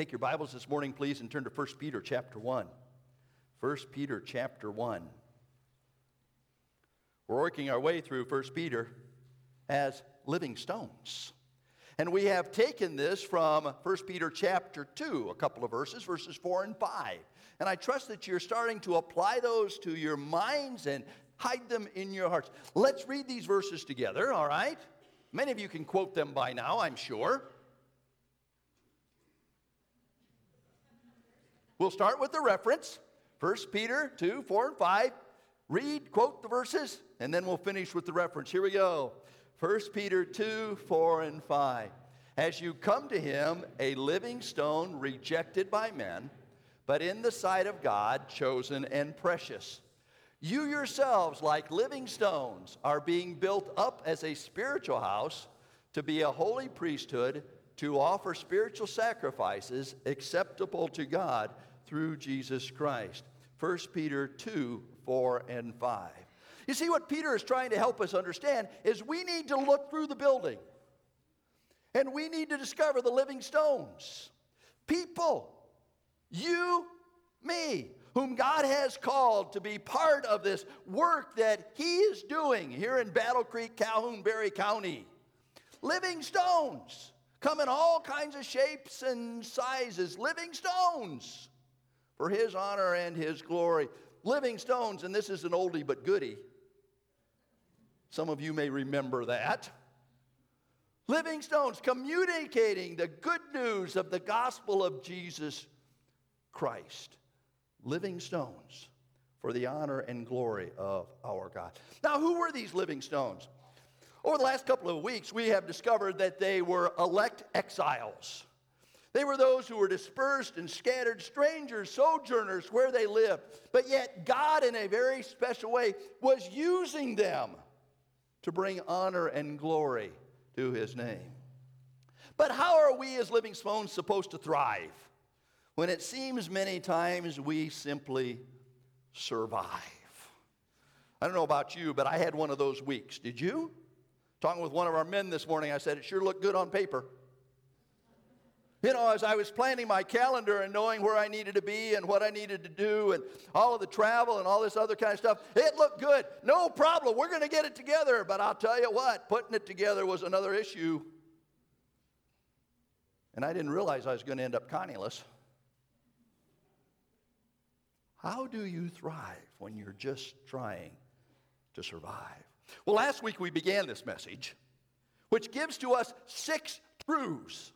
Take your Bibles this morning, please, and turn to 1 Peter chapter 1. 1 Peter chapter 1. We're working our way through 1 Peter as living stones. And we have taken this from 1 Peter chapter 2, a couple of verses, verses 4 and 5. And I trust that you're starting to apply those to your minds and hide them in your hearts. Let's read these verses together, all right? Many of you can quote them by now, I'm sure. We'll start with the reference, 1 Peter 2, 4 and 5. Read, quote the verses, and then we'll finish with the reference. Here we go. 1 Peter 2, 4, and 5. As you come to him, a living stone rejected by men, but in the sight of God, chosen and precious. You yourselves, like living stones, are being built up as a spiritual house to be a holy priesthood, to offer spiritual sacrifices acceptable to God through Jesus Christ. 1 Peter 2, 4, and 5. You see, what Peter is trying to help us understand is we need to look through the building. And we need to discover the living stones. People, you, me, whom God has called to be part of this work that he is doing here in Battle Creek, Calhoun, Berry County. Living stones come in all kinds of shapes and sizes. Living stones for his honor and his glory. Living stones, and this is an oldie but goodie. Some of you may remember that. Living stones communicating the good news of the gospel of Jesus Christ. Living stones for the honor and glory of our God. Now, who were these living stones? Over the last couple of weeks, we have discovered that they were elect exiles. They were those who were dispersed and scattered, strangers, sojourners where they lived. But yet God, in a very special way, was using them to bring honor and glory to his name. But how are we as living stones supposed to thrive when it seems many times we simply survive? I don't know about you, but I had one of those weeks. Did you? Talking with one of our men this morning, I said, it sure looked good on paper. You know, as I was planning my calendar and knowing where I needed to be and what I needed to do and all of the travel and all this other kind of stuff, it looked good. No problem. We're going to get it together. But I'll tell you what, putting it together was another issue. And I didn't realize I was going to end up Connie-less. How do you thrive when you're just trying to survive? Well, last week we began this message, which gives to us 6 truths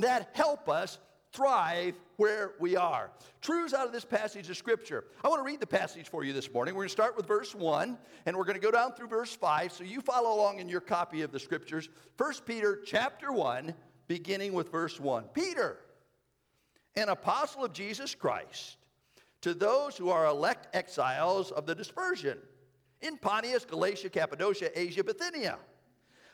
that help us thrive where we are. Truths out of this passage of Scripture. I want to read the passage for you this morning. We're going to start with verse 1, and we're going to go down through verse 5, so you follow along in your copy of the Scriptures. 1 Peter chapter 1, beginning with verse 1. Peter, an apostle of Jesus Christ, to those who are elect exiles of the dispersion, in Pontus, Galatia, Cappadocia, Asia, Bithynia,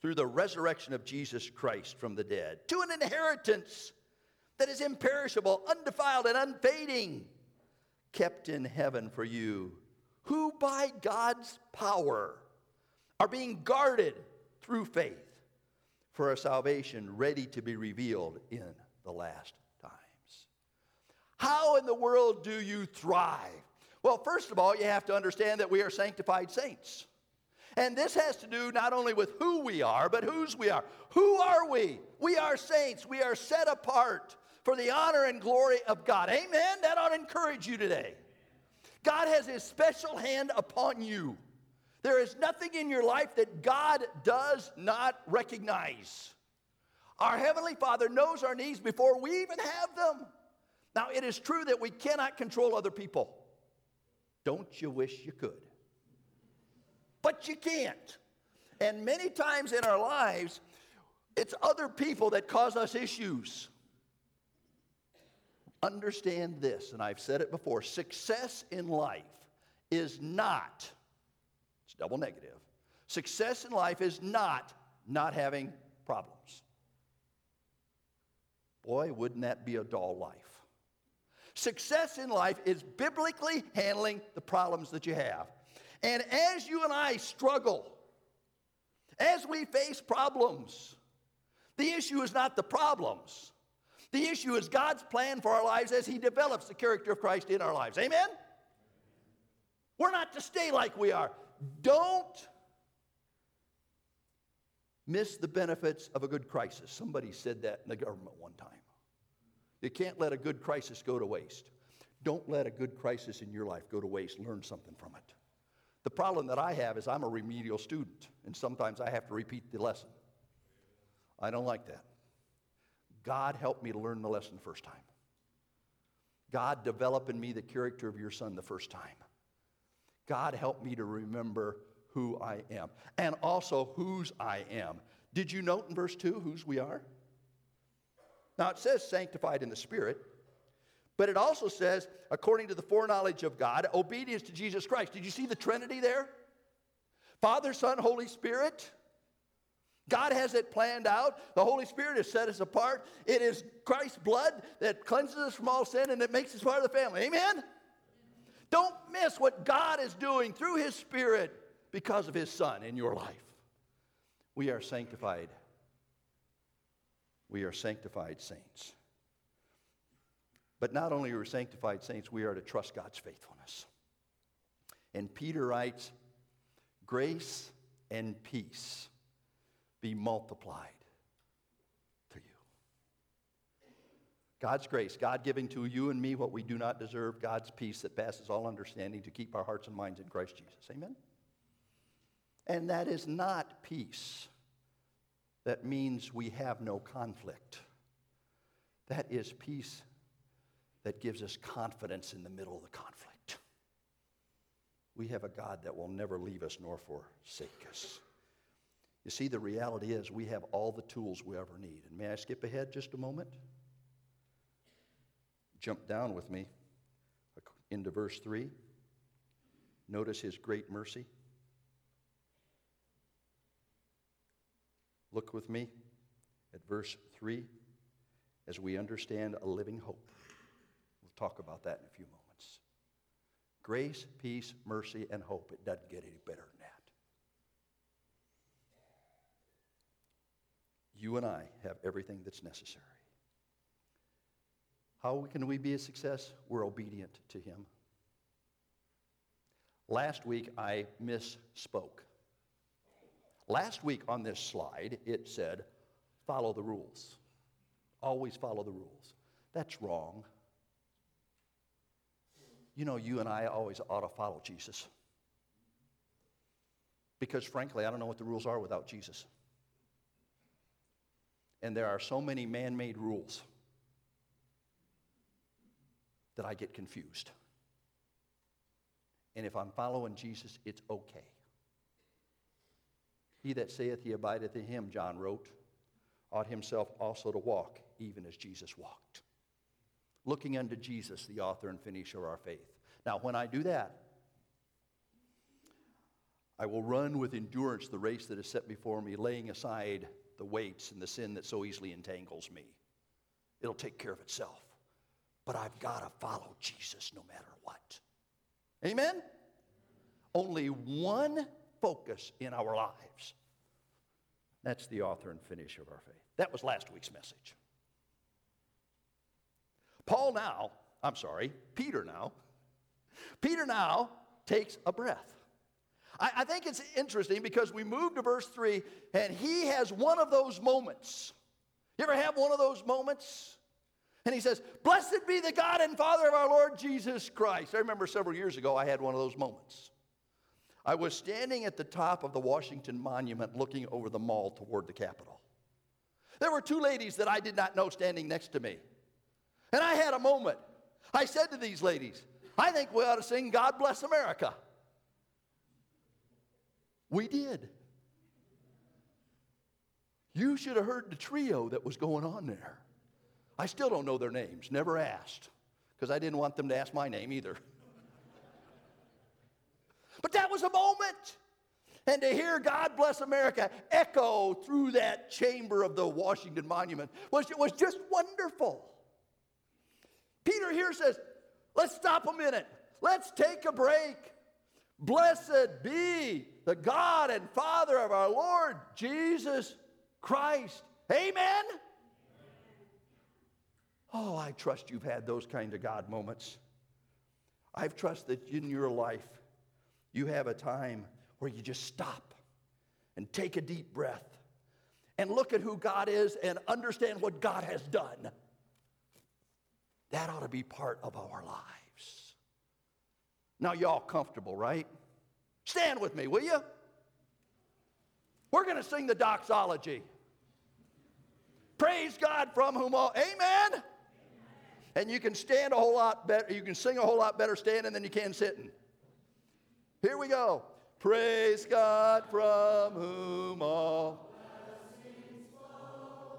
through the resurrection of Jesus Christ from the dead, to an inheritance that is imperishable, undefiled, and unfading, kept in heaven for you, who by God's power are being guarded through faith for a salvation ready to be revealed in the last times. How in the world do you thrive? Well, first of all, you have to understand that we are sanctified saints. And this has to do not only with who we are, but whose we are. Who are we? We are saints. We are set apart for the honor and glory of God. Amen? That ought to encourage you today. God has his special hand upon you. There is nothing in your life that God does not recognize. Our Heavenly Father knows our needs before we even have them. Now, it is true that we cannot control other people. Don't you wish you could? But you can't. And many times in our lives, it's other people that cause us issues. Understand this, and I've said it before, success in life is not, it's double negative, success in life is not having problems. Boy, wouldn't that be a dull life. Success in life is biblically handling the problems that you have. And as you and I struggle, as we face problems, the issue is not the problems. The issue is God's plan for our lives as He develops the character of Christ in our lives. Amen? We're not to stay like we are. Don't miss the benefits of a good crisis. Somebody said that in the government one time. You can't let a good crisis go to waste. Don't let a good crisis in your life go to waste. Learn something from it. The problem that I have is I'm a remedial student, and sometimes I have to repeat the lesson. I don't like that. God, help me to learn the lesson the first time. God, develop in me the character of your Son the first time. God, help me to remember who I am and also whose I am. Did you note in verse 2 whose we are? Now, it says sanctified in the Spirit, but it also says according to the foreknowledge of God, obedience to Jesus Christ. Did you see the Trinity there? Father, Son, Holy Spirit. God has it planned out. The Holy Spirit has set us apart. It is Christ's blood that cleanses us from all sin and it makes us part of the family. Amen? Don't miss what God is doing through His Spirit because of His Son in your life. We are sanctified. We are sanctified saints. But not only are we sanctified saints, we are to trust God's faithfulness. And Peter writes, grace and peace be multiplied to you. God's grace, God giving to you and me what we do not deserve, God's peace that passes all understanding to keep our hearts and minds in Christ Jesus. Amen? And that is not peace. That means we have no conflict. That is peace that gives us confidence in the middle of the conflict. We have a God that will never leave us nor forsake us. You see, the reality is we have all the tools we ever need. And may I skip ahead just a moment? Jump down with me into verse 3. Notice His great mercy. Look with me at verse 3 as we understand a living hope. We'll talk about that in a few moments. Grace, peace, mercy, and hope. It doesn't get any better than that. You and I have everything that's necessary. How can we be a success? We're obedient to Him. Last week, I misspoke. Last week on this slide, it said, follow the rules. Always follow the rules. That's wrong. You know, you and I always ought to follow Jesus. Because frankly, I don't know what the rules are without Jesus. And there are so many man-made rules that I get confused. And if I'm following Jesus, it's okay. He that saith he abideth in Him, John wrote, ought himself also to walk, even as Jesus walked. Looking unto Jesus, the author and finisher of our faith. Now, when I do that, I will run with endurance the race that is set before me, laying aside the weights and the sin that so easily entangles me. It'll take care of itself. But I've got to follow Jesus no matter what. Amen? Only one focus in our lives. That's the author and finisher of our faith. That was last week's message. Peter now takes a breath. I think it's interesting because we move to verse 3 and he has one of those moments. You ever have one of those moments? And he says, blessed be the God and Father of our Lord Jesus Christ. I remember several years ago I had one of those moments. I was standing at the top of the Washington Monument looking over the mall toward the Capitol. There were two ladies that I did not know standing next to me. And I had a moment. I said to these ladies, I think we ought to sing God Bless America. We did. You should have heard the trio that was going on there. I still don't know their names, never asked, because I didn't want them to ask my name either. But that was a moment. And to hear God Bless America echo through that chamber of the Washington Monument was just wonderful. Peter here says, let's stop a minute. Let's take a break. Blessed be the God and Father of our Lord Jesus Christ. Amen? Oh, I trust you've had those kind of God moments. I've trusted that in your life you have a time where you just stop and take a deep breath and look at who God is and understand what God has done. That ought to be part of our lives. Now, y'all comfortable, right? Stand with me, will you? We're going to sing the doxology. Praise God from whom all, amen? Amen. And you can stand a whole lot better, you can sing a whole lot better standing than you can sitting. Here we go. Praise God from whom all blessings flow.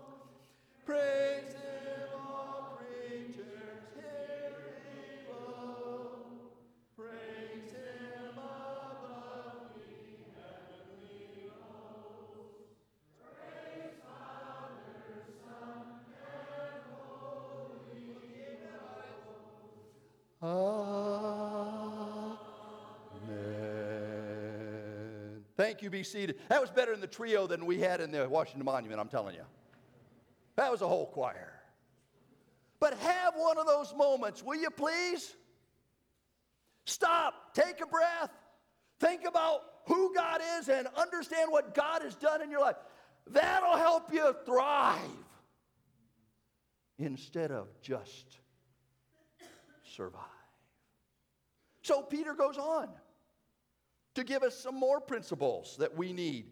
Praise Him, all creatures here below. Praise Him above the heavenly host. Praise Father, Son, and Holy Ghost. Thank you, be seated. That was better in the trio than we had in the Washington Monument, I'm telling you. That was a whole choir. But have one of those moments, will you please? Stop, take a breath, think about who God is and understand what God has done in your life. That'll help you thrive instead of just survive. So Peter goes on to give us some more principles that we need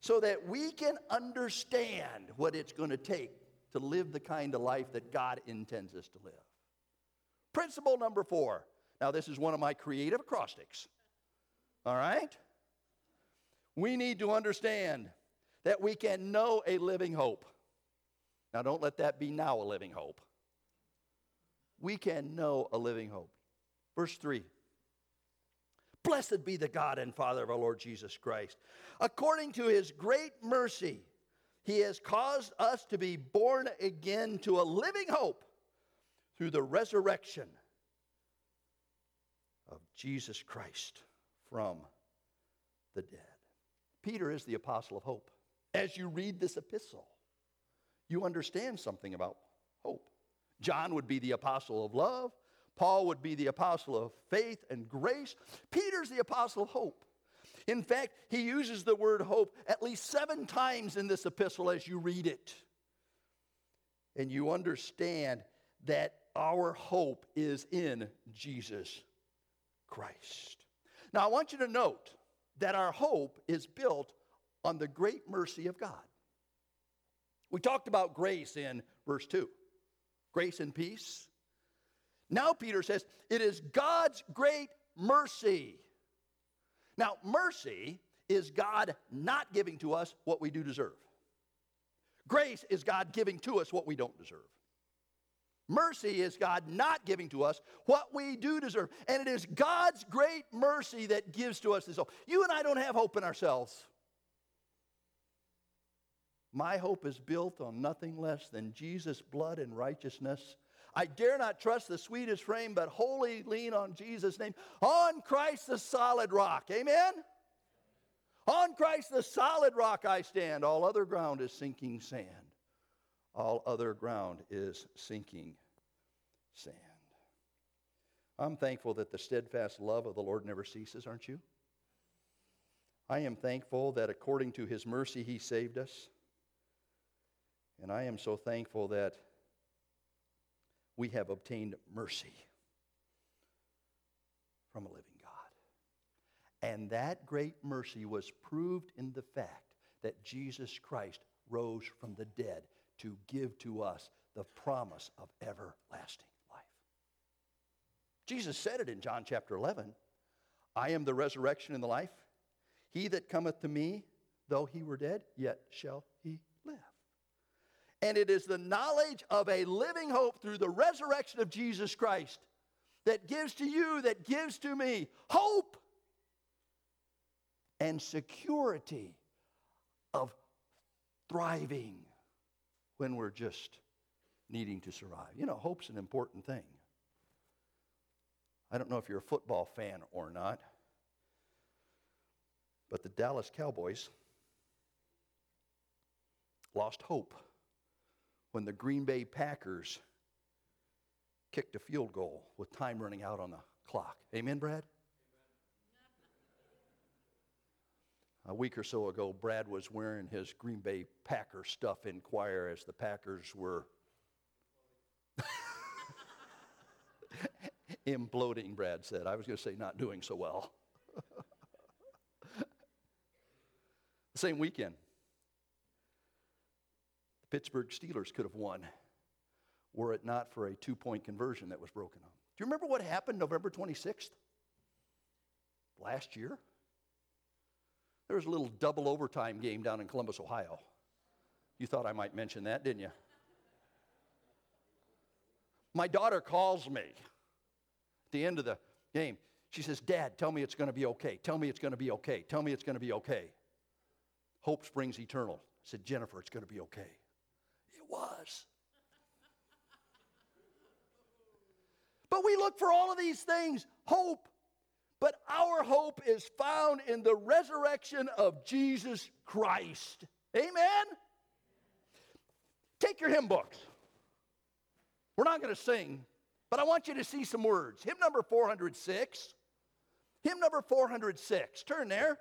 so that we can understand what it's going to take to live the kind of life that God intends us to live. Principle number 4. Now, this is one of my creative acrostics. All right? We need to understand that we can know a living hope. Now, don't let that be now a living hope. We can know a living hope. Verse 3. Blessed be the God and Father of our Lord Jesus Christ. According to His great mercy, He has caused us to be born again to a living hope through the resurrection of Jesus Christ from the dead. Peter is the apostle of hope. As you read this epistle, you understand something about hope. John would be the apostle of love. Paul would be the apostle of faith and grace. Peter's the apostle of hope. In fact, he uses the word hope at least 7 times in this epistle as you read it. And you understand that our hope is in Jesus Christ. Now, I want you to note that our hope is built on the great mercy of God. We talked about grace in verse 2. Grace and peace. Now Peter says, it is God's great mercy. Now, mercy is God not giving to us what we do deserve. Grace is God giving to us what we don't deserve. Mercy is God not giving to us what we do deserve. And it is God's great mercy that gives to us this hope. You and I don't have hope in ourselves. My hope is built on nothing less than Jesus' blood and righteousness. I dare not trust the sweetest frame, but wholly lean on Jesus' name. On Christ the solid rock. Amen? On Christ the solid rock I stand. All other ground is sinking sand. All other ground is sinking sand. I'm thankful that the steadfast love of the Lord never ceases, aren't you? I am thankful that according to His mercy He saved us. And I am so thankful that we have obtained mercy from a living God. And that great mercy was proved in the fact that Jesus Christ rose from the dead to give to us the promise of everlasting life. Jesus said it in John chapter 11, I am the resurrection and the life. He that cometh to me, though he were dead, yet shall he live. And it is the knowledge of a living hope through the resurrection of Jesus Christ that gives to you, that gives to me, hope and security of thriving when we're just needing to survive. You know, hope's an important thing. I don't know if you're a football fan or not, but the Dallas Cowboys lost hope when the Green Bay Packers kicked a field goal with time running out on the clock. Amen, Brad? A week or so ago, Brad was wearing his Green Bay Packer stuff in choir as the Packers were imploding, Brad said. I was going to say not doing so well. The same weekend, the Pittsburgh Steelers could have won were it not for a two-point conversion that was broken up. Do you remember what happened November 26th last year? There was a little double overtime game down in Columbus, Ohio. You thought I might mention that, didn't you? My daughter calls me at the end of the game. She says, "Dad, tell me it's going to be okay. Tell me it's going to be okay. Tell me it's going to be okay." Hope springs eternal. I said, "Jennifer, it's going to be okay." It was. But we look for all of these things, hope. But our hope is found in the resurrection of Jesus Christ. Amen? Take your hymn books. We're not going to sing, but I want you to see some words. Hymn number 406. Hymn number 406. Turn there.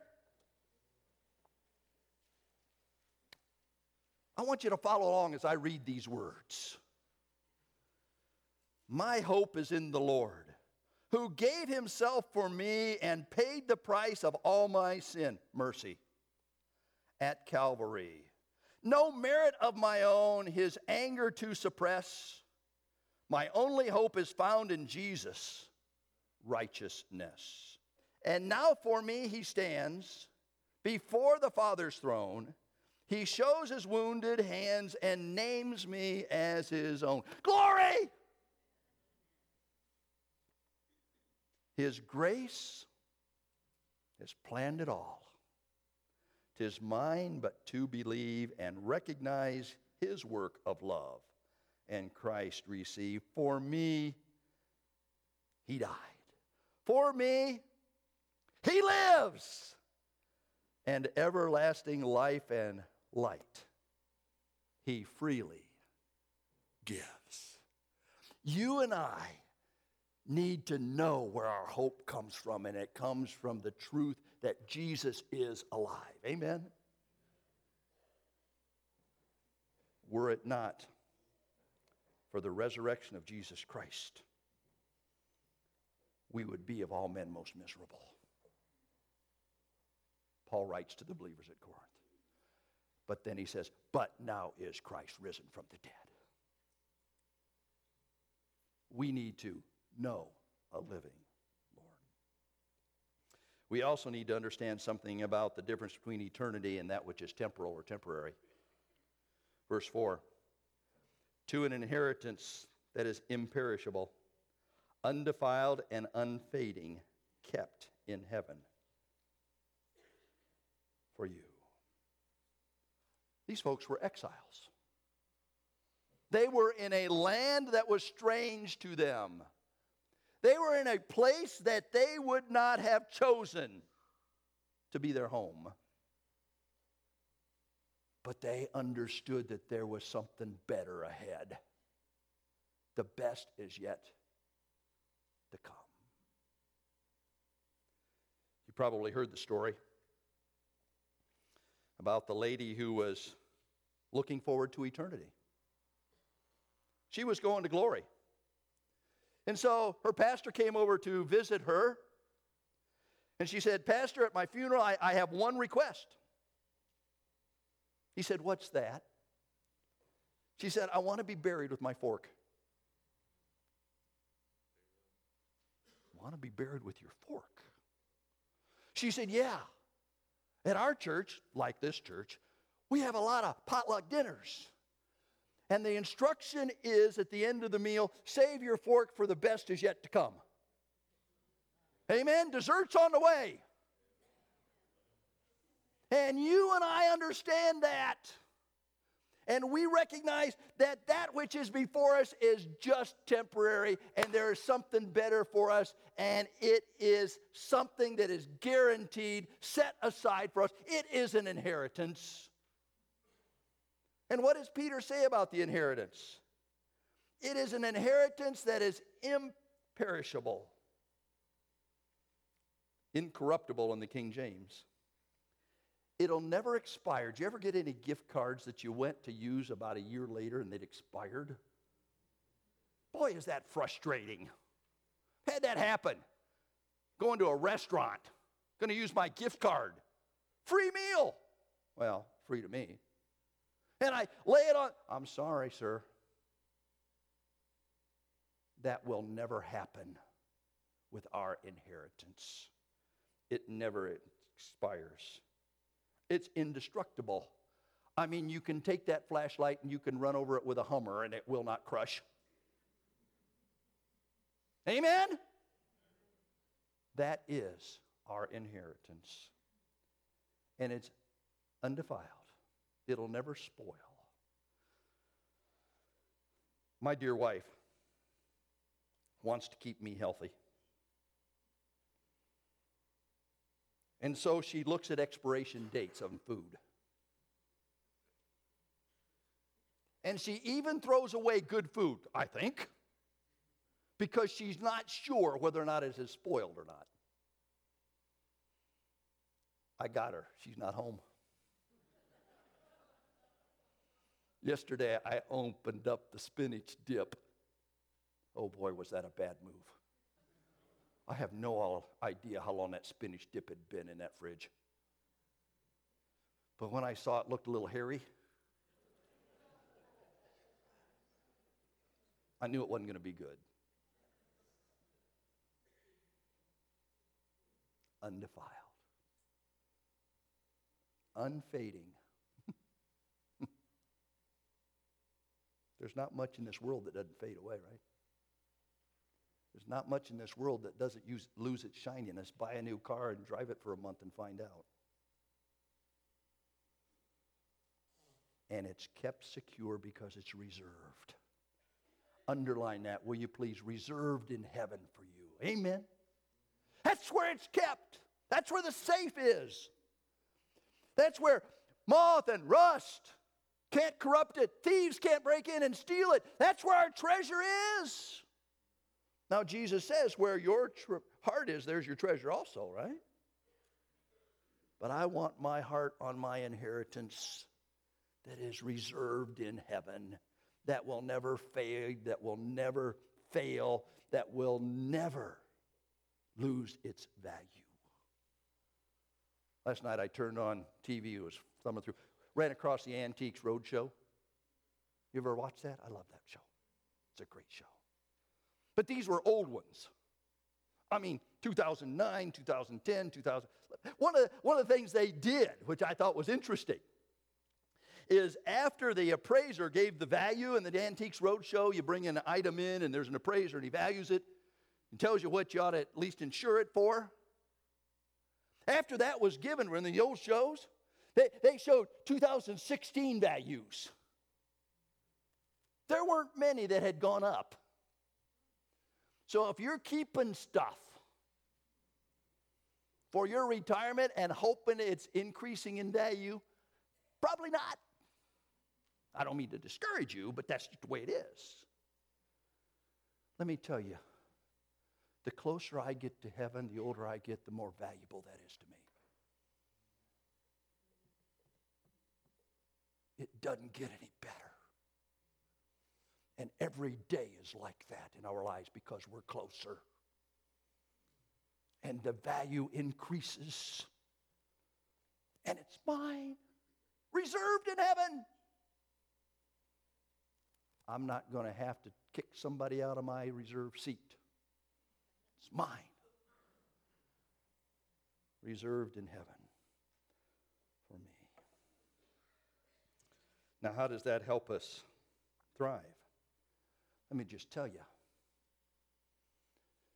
I want you to follow along as I read these words. My hope is in the Lord, who gave himself for me and paid the price of all my sin, mercy, at Calvary. No merit of my own, his anger to suppress. My only hope is found in Jesus, righteousness. And now for me he stands before the Father's throne. He shows his wounded hands and names me as his own. Glory! His grace has planned it all. 'Tis mine but to believe and recognize his work of love and Christ receive. For me, he died. For me, he lives. And everlasting life and light he freely gives. You and I need to know where our hope comes from, and it comes from the truth that Jesus is alive. Amen? Were it not for the resurrection of Jesus Christ, we would be of all men most miserable. Paul writes to the believers at Corinth. But then he says, but now is Christ risen from the dead. We need to know a living Lord. We also need to understand something about the difference between eternity and that which is temporal or temporary. Verse 4, to an inheritance that is imperishable, undefiled and unfading, kept in heaven for you. These folks were exiles. They were in a land that was strange to them. They were in a place that they would not have chosen to be their home. But they understood that there was something better ahead. The best is yet to come. You probably heard the story about the lady who was looking forward to eternity. She was going to glory. And so her pastor came over to visit her, and she said, "Pastor, at my funeral, I have one request." He said, "What's that?" She said, "I want to be buried with my fork." "Want to be buried with your fork?" She said, "Yeah. At our church, like this church, we have a lot of potluck dinners. And the instruction is at the end of the meal, save your fork for the best is yet to come. Amen? Dessert's on the way. And you and I understand that. And we recognize that that which is before us is just temporary, and there is something better for us, and it is something that is guaranteed, set aside for us. It is an inheritance. And what does Peter say about the inheritance? It is an inheritance that is imperishable, incorruptible in the King James. It'll never expire. Did you ever get any gift cards that you went to use about a year later and they'd expired? Boy, is that frustrating. Had that happen. Going to a restaurant. Going to use my gift card. Free meal. Well, free to me. And I lay it on. I'm sorry, sir. That will never happen with our inheritance. It never expires. It's indestructible. I mean, you can take that flashlight and you can run over it with a Hummer and it will not crush. Amen? That is our inheritance. And it's undefiled. It'll never spoil. My dear wife wants to keep me healthy. And so she looks at expiration dates on food. And she even throws away good food, I think, because she's not sure whether or not it is spoiled or not. I got her. She's not home. Yesterday, I opened up the spinach dip. Oh, boy, was that a bad move. I have no idea how long that spinach dip had been in that fridge. But when I saw it looked a little hairy, I knew it wasn't going to be good. Undefiled. Unfading. There's not much in this world that doesn't fade away, right? There's not much in this world that doesn't lose its shininess. Buy a new car and drive it for a month and find out. And it's kept secure because it's reserved. Underline that, will you please? Reserved in heaven for you. Amen. That's where it's kept. That's where the safe is. That's where moth and rust can't corrupt it. Thieves can't break in and steal it. That's where our treasure is. Now, Jesus says, where your heart is, there's your treasure also, right? But I want my heart on my inheritance that is reserved in heaven, that will never fade, that will never fail, that will never lose its value. Last night I turned on TV, it was thumbing through, ran across the Antiques Roadshow. You ever watched that? I love that show. It's a great show. But these were old ones. I mean, 2009, 2010, 2000. One of the things they did, which I thought was interesting, is after the appraiser gave the value in the Antiques Roadshow, you bring an item in and there's an appraiser and he values it and tells you what you ought to at least insure it for. After that was given, when in the old shows, they showed 2016 values. There weren't many that had gone up. So if you're keeping stuff for your retirement and hoping it's increasing in value, probably not. I don't mean to discourage you, but that's just the way it is. Let me tell you, the closer I get to heaven, the older I get, the more valuable that is to me. It doesn't get any better. And every day is like that in our lives because we're closer. And the value increases. And it's mine, reserved in heaven. I'm not going to have to kick somebody out of my reserved seat. It's mine, reserved in heaven for me. Now, how does that help us? thrive. Let me just tell you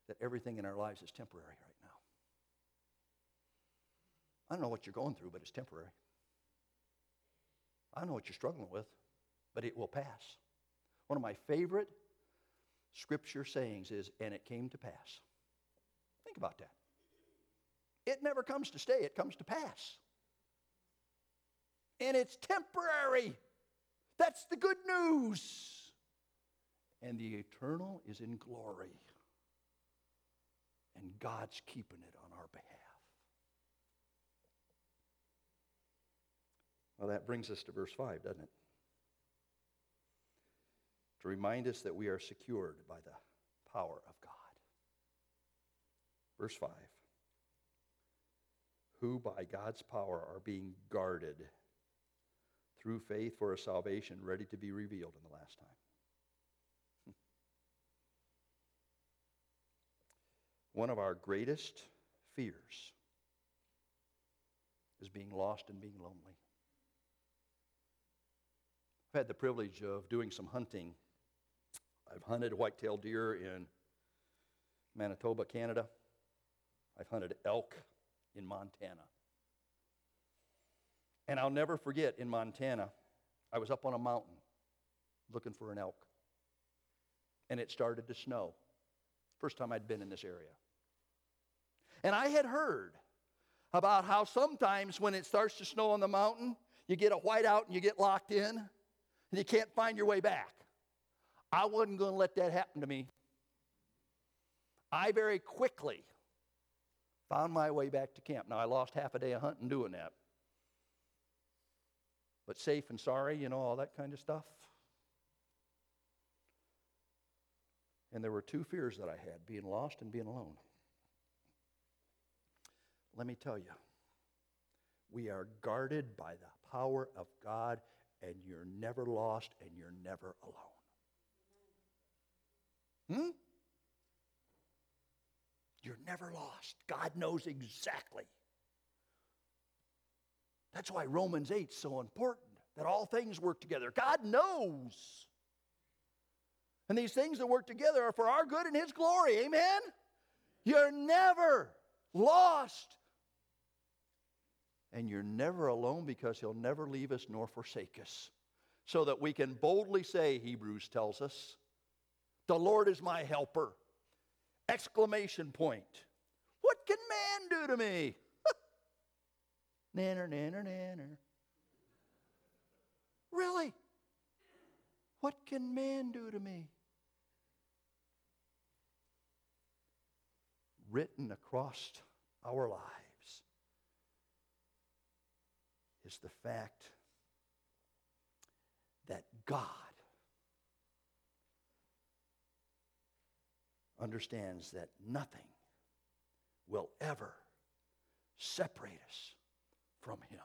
that everything in our lives is temporary right now. I don't know what you're going through, but it's temporary. I don't know what you're struggling with, but it will pass. One of my favorite scripture sayings is, and it came to pass. Think about that. It never comes to stay, it comes to pass. And it's temporary. That's the good news. And the eternal is in glory. And God's keeping it on our behalf. Well, that brings us to verse 5, doesn't it? To remind us that we are secured by the power of God. Verse 5. Who by God's power are being guarded through faith for a salvation ready to be revealed in the last time. One of our greatest fears is being lost and being lonely. I've had the privilege of doing some hunting. I've hunted white-tailed deer in Manitoba, Canada. I've hunted elk in Montana. And I'll never forget, in Montana, I was up on a mountain looking for an elk. And it started to snow. First time I'd been in this area. And I had heard about how sometimes when it starts to snow on the mountain, you get a whiteout and you get locked in, and you can't find your way back. I wasn't going to let that happen to me. I very quickly found my way back to camp. Now, I lost half a day of hunting doing that. But safe and sorry, you know, all that kind of stuff. And there were two fears that I had, being lost and being alone. Let me tell you, we are guarded by the power of God, and you're never lost and you're never alone. You're never lost. God knows exactly. That's why Romans 8 is so important, that all things work together. God knows. And these things that work together are for our good and His glory. Amen? You're never lost. And you're never alone, because He'll never leave us nor forsake us. So that we can boldly say, Hebrews tells us, the Lord is my helper. Exclamation point. What can man do to me? Nanner, nanner, nanner. Really? What can man do to me? Written across our lives is the fact that God understands that nothing will ever separate us from Him.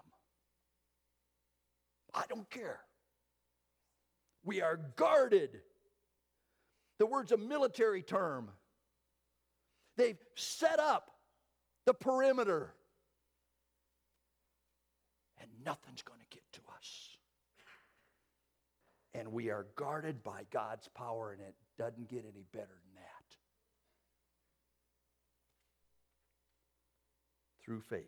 I don't care. We are guarded. The word's a military term. They've set up the perimeter, and nothing's going to get to us. And we are guarded by God's power, and it doesn't get any better than that. Through faith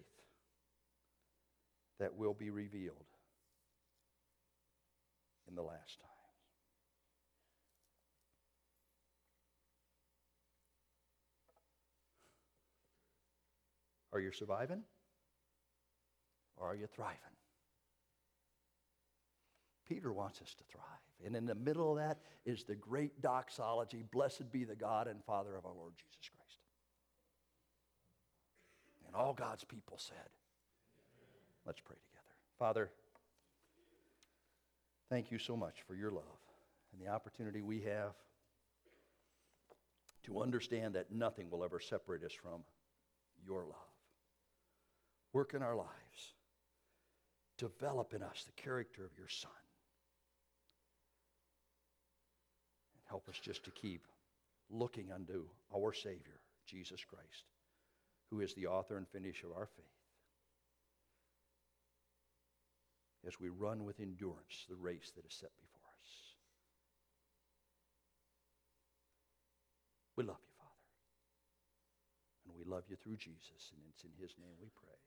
that will be revealed in the last times. Are you surviving? Or are you thriving? Peter wants us to thrive. And in the middle of that is the great doxology, blessed be the God and Father of our Lord Jesus Christ. And all God's people said, let's pray together. Father, thank you so much for your love and the opportunity we have to understand that nothing will ever separate us from your love. Work in our lives. Develop in us the character of your Son. And help us just to keep looking unto our Savior, Jesus Christ, who is the author and finisher of our faith. As we run with endurance the race that is set before us. We love you, Father. And we love you through Jesus, and it's in his name we pray.